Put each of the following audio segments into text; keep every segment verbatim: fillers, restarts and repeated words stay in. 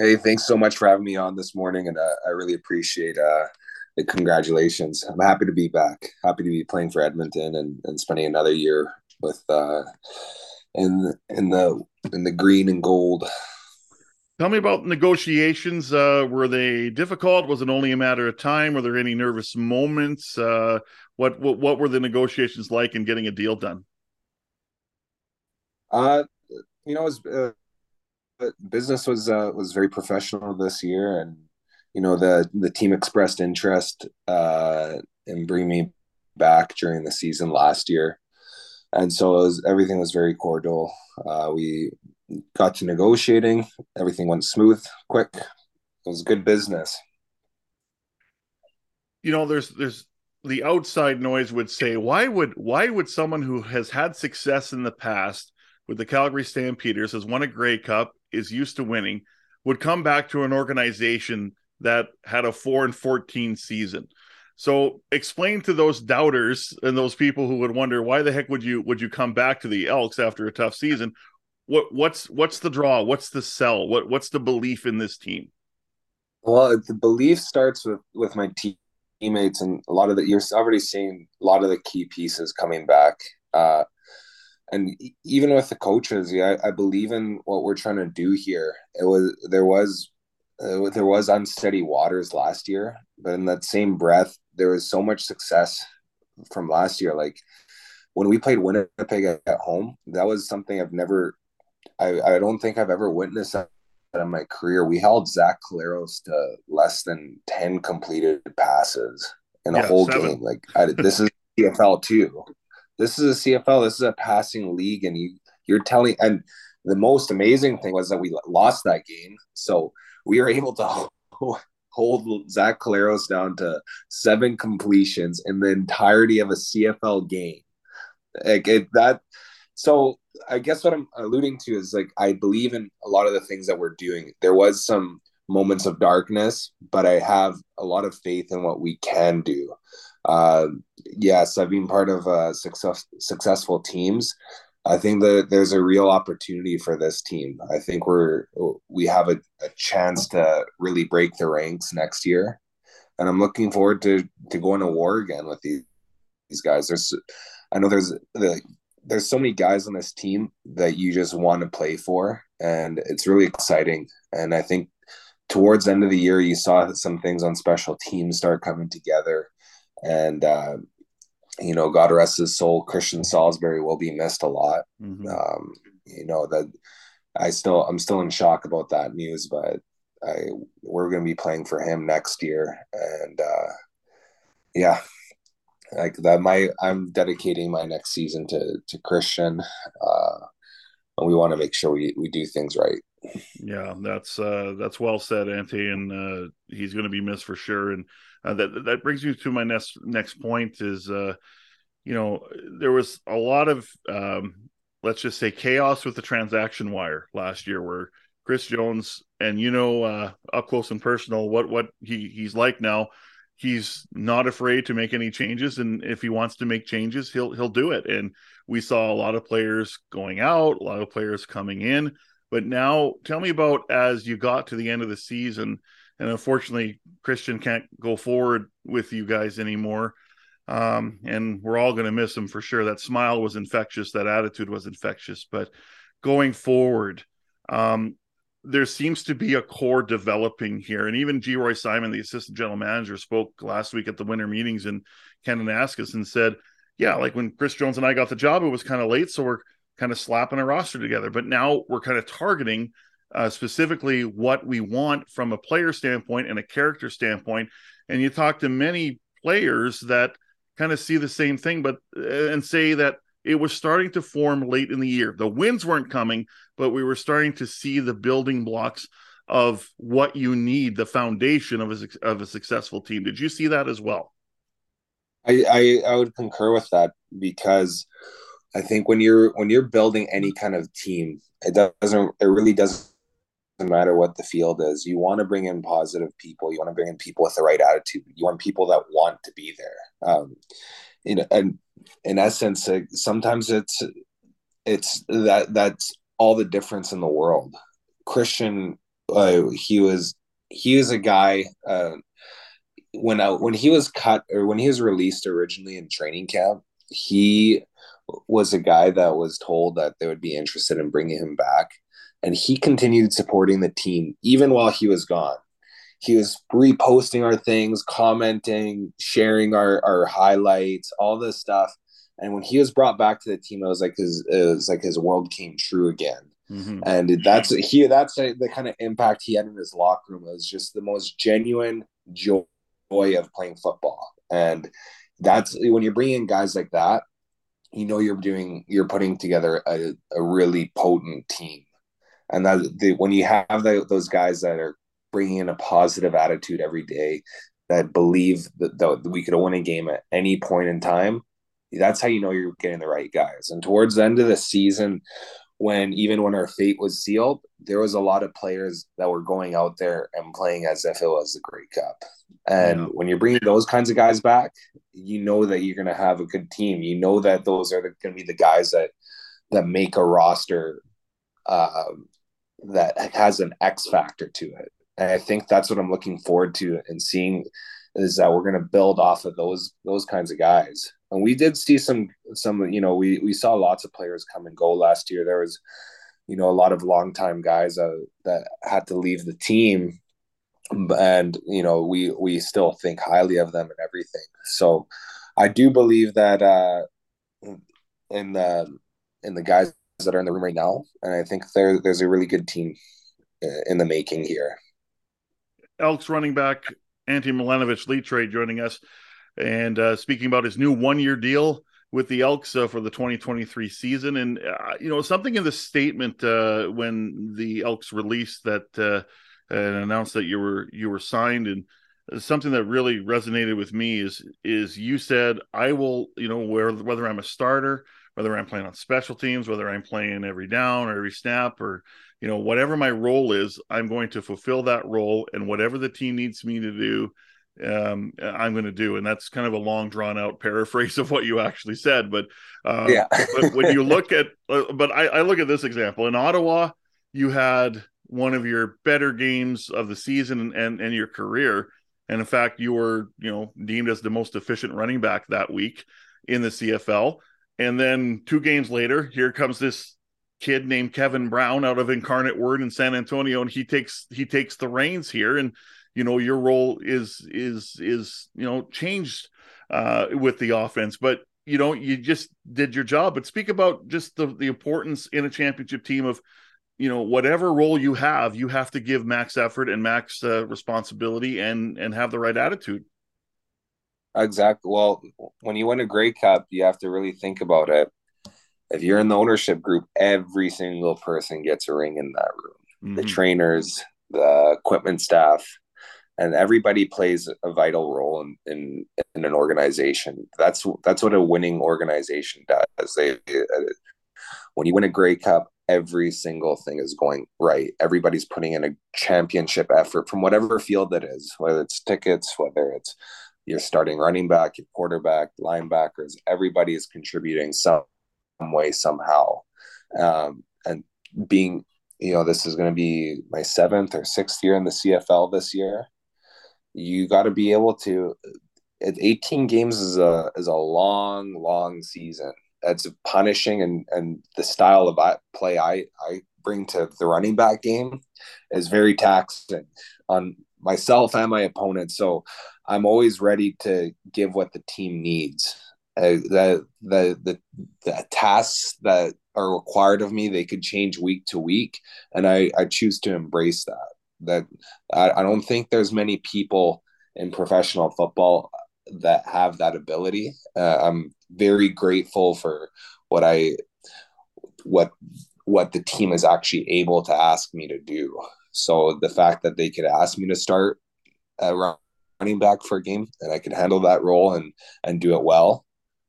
Hey, thanks so much for having me on this morning, and uh, I really appreciate uh, the congratulations. I'm happy to be back, happy to be playing for Edmonton and, and spending another year with uh, in in the in the green and gold. Tell me about negotiations. Uh, were they difficult? Was it only a matter of time? Were there any nervous moments? Uh, what, what what were the negotiations like in getting a deal done? Uh, you know, it was, uh, business was uh, was very professional this year, and you know the the team expressed interest uh, in bringing me back during the season last year, and so it was, everything was very cordial. Uh, we. Got to negotiating. Everything went smooth, quick. It was good business. You know, there's there's the outside noise would say, why would why would someone who has had success in the past with the Calgary Stampeders, has won a Grey Cup, is used to winning, would come back to an organization that had a four and fourteen season? So explain to those doubters and those people who would wonder, why the heck would you would you come back to the Elks after a tough season? What what's what's the draw? What's the sell? What what's the belief in this team? Well, the belief starts with, with my teammates, and a lot of the you're already seeing a lot of the key pieces coming back, uh, and even with the coaches, yeah, I, I believe in what we're trying to do here. It was there was uh, there was unsteady waters last year, but in that same breath, there was so much success from last year. Like when we played Winnipeg at, at home, that was something I've never. I, I don't think I've ever witnessed that in my career. We held Zach Collaros to less than ten completed passes in a yeah, whole seven. game. Like I, this is C F L too. This is a C F L. This is a passing league, and you you're telling. And the most amazing thing was that we lost that game, so we were able to hold Zach Collaros down to seven completions in the entirety of a C F L game. Like it, that, so. I guess what I'm alluding to is like I believe in a lot of the things that we're doing. There was some moments of darkness, but I have a lot of faith in what we can do. Uh, yes, I've been part of uh, success, successful teams. I think that there's a real opportunity for this team. I think we're we have a, a chance to really break the ranks next year, and I'm looking forward to to going to war again with these these guys. There's, I know there's like. There's so many guys on this team that you just want to play for, and it's really exciting. And I think towards the end of the year, you saw some things on special teams start coming together, and, uh, you know, God rest his soul, Christian Salisbury will be missed a lot. Mm-hmm. Um, you know, that I still, I'm still in shock about that news, but I, we're going to be playing for him next year. And uh, yeah, like that, my I'm dedicating my next season to to Christian, uh, and we want to make sure we, we do things right. Yeah, that's uh, that's well said, Ante, and uh, he's going to be missed for sure. And uh, that that brings me to my next next point is, uh, you know, there was a lot of um, let's just say chaos with the transaction wire last year, where Chris Jones, and you know, uh, up close and personal, what what he he's like now. He's not afraid to make any changes, and if he wants to make changes, he'll he'll do it. And we saw a lot of players going out, a lot of players coming in. But now tell me about as you got to the end of the season, and unfortunately, Christian can't go forward with you guys anymore, um, and we're all going to miss him for sure. That smile was infectious. That attitude was infectious. But going forward, um, there seems to be a core developing here. And even G. Roy Simon, the assistant general manager, spoke last week at the winter meetings in Kenanaskis and said, yeah, like when Chris Jones and I got the job, it was kind of late. So we're kind of slapping a roster together, but now we're kind of targeting uh, specifically what we want from a player standpoint and a character standpoint. And you talk to many players that kind of see the same thing, but, and say that it was starting to form late in the year. The wins weren't coming, but we were starting to see the building blocks of what you need, the foundation of a, of a successful team. Did you see that as well? I, I, I would concur with that, because I think when you're when you're building any kind of team, it doesn't it really doesn't matter what the field is. You want to bring in positive people. You want to bring in people with the right attitude. You want people that want to be there. Um, you know, and in essence, sometimes it's it's that that's all the difference in the world. Christian uh, he was he was a guy uh, when I, when he was cut or when he was released originally in training camp, he was a guy that was told that they would be interested in bringing him back, and he continued supporting the team even while he was gone. He was reposting our things, commenting, sharing our, our highlights, all this stuff. And when he was brought back to the team, it was like his, it was like his world came true again. Mm-hmm. And that's he. That's the kind of impact he had in his locker room. It was just the most genuine joy of playing football. And that's when you're bringing in guys like that, you know, you're doing, you're putting together a, a really potent team. And that the, when you have the, those guys that are bringing in a positive attitude every day, that believe that, that we could win a game at any point in time, that's how you know you're getting the right guys. And towards the end of the season, when even when our fate was sealed, there was a lot of players that were going out there and playing as if it was the Grey Cup. And yeah. when you're bringing those kinds of guys back, you know that you're going to have a good team. You know that those are going to be the guys that that make a roster uh, that has an X factor to it. And I think that's what I'm looking forward to and seeing, is that we're going to build off of those those kinds of guys. And we did see some, some you know, we, we saw lots of players come and go last year. There was, you know, a lot of longtime guys uh, that had to leave the team. And, you know, we, we still think highly of them and everything. So I do believe that uh, in the in the guys that are in the room right now, and I think there there's a really good team in the making here. Elks running back Ante Milanovic-Litrey joining us. And uh, speaking about his new one-year deal with the Elks uh, for the twenty twenty-three season. And, uh, you know, something in the statement uh, when the Elks released that uh, and announced that you were you were signed, and something that really resonated with me is is you said, I will, you know, where, whether I'm a starter, whether I'm playing on special teams, whether I'm playing every down or every snap, or, you know, whatever my role is, I'm going to fulfill that role, and whatever the team needs me to do, um I'm going to do. And that's kind of a long drawn out paraphrase of what you actually said, but uh yeah. But when you look at uh, but I, I look at this example in Ottawa, you had one of your better games of the season and and your career, and in fact you were, you know, deemed as the most efficient running back that week in the C F L. And then two games later, here comes this kid named Kevin Brown out of Incarnate Word in San Antonio, and he takes he takes the reins here, and you know, your role is, is, is, you know, changed uh, with the offense, but, you know, you just did your job. But speak about just the, the importance in a championship team of, you know, whatever role you have, you have to give max effort and max uh, responsibility and, and have the right attitude. Exactly. Well, when you win a Grey Cup, you have to really think about it. If you're in the ownership group, every single person gets a ring in that room, mm-hmm. the trainers, the equipment staff. And everybody plays a vital role in, in in an organization. That's that's what a winning organization does. They, when you win a Grey Cup, every single thing is going right. Everybody's putting in a championship effort from whatever field it is, whether it's tickets, whether it's your starting running back, your quarterback, linebackers. Everybody is contributing some way, somehow. Um, and being, you know, this is going to be my seventh or sixth year in the C F L this year. You got to be able to. eighteen games is a is a long, long season. That's punishing, and and the style of play I, I bring to the running back game is very taxing on myself and my opponent. So I'm always ready to give what the team needs. Uh, the, the the the tasks that are required of me, they could change week to week, and I, I choose to embrace that. That I don't think there's many people in professional football that have that ability. Uh, I'm very grateful for what I, what, what the team is actually able to ask me to do. So the fact that they could ask me to start a running back for a game and I could handle that role and, and do it well,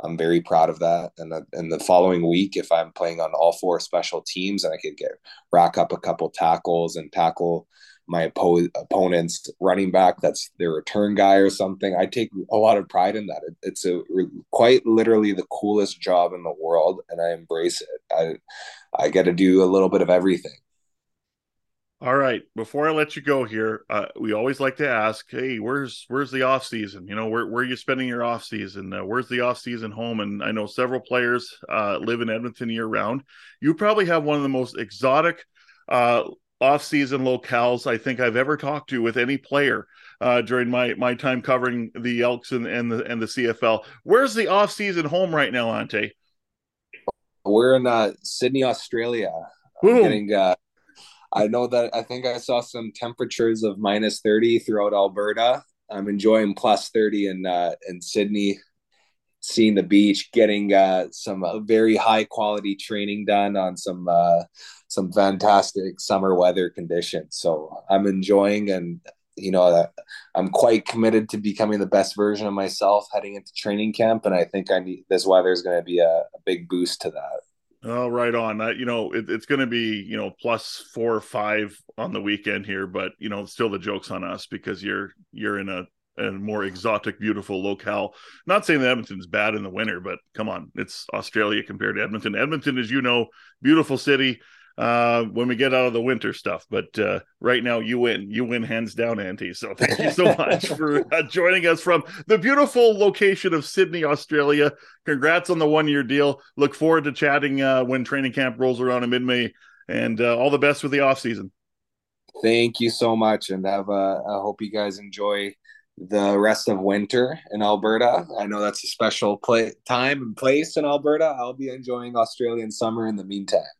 I'm very proud of that. And the, and the following week, if I'm playing on all four special teams and I could get rack up a couple tackles and tackle my oppo- opponent's running back, that's their return guy or something, I take a lot of pride in that. It, it's a re- quite literally the coolest job in the world, and I embrace it. I I get to do a little bit of everything. All right. Before I let you go here, uh, we always like to ask, hey, where's where's the off season? You know, where where are you spending your off season? Uh, where's the off season home? And I know several players uh, live in Edmonton year round. You probably have one of the most exotic uh, off season locales I think I've ever talked to with any player uh, during my my time covering the Elks and, and the and the C F L. Where's the off season home right now, Ante? We're in uh, Sydney, Australia. Boom. I'm getting, uh, I know that I think I saw some temperatures of minus thirty throughout Alberta. I'm enjoying plus thirty in uh, in Sydney, seeing the beach, getting uh, some uh, very high quality training done on some uh, some fantastic summer weather conditions. So I'm enjoying, and you know that I'm quite committed to becoming the best version of myself heading into training camp, and I think I need this weather is going to be a, a big boost to that. Oh, right on. I, you know, it, it's going to be, you know, plus four or five on the weekend here, but, you know, still the joke's on us because you're, you're in a, a more exotic, beautiful locale. Not saying that Edmonton's bad in the winter, but come on, it's Australia compared to Edmonton. Edmonton, as you know, beautiful city uh, when we get out of the winter stuff, but uh, right now you win, you win hands down, Ante. So thank you so much for uh, joining us from the beautiful location of Sydney, Australia. Congrats on the one-year deal. Look forward to chatting uh, when training camp rolls around in mid-May, and uh, all the best with the off season. Thank you so much. And have a, I hope you guys enjoy the rest of winter in Alberta. I know that's a special play, time and place in Alberta. I'll be enjoying Australian summer in the meantime.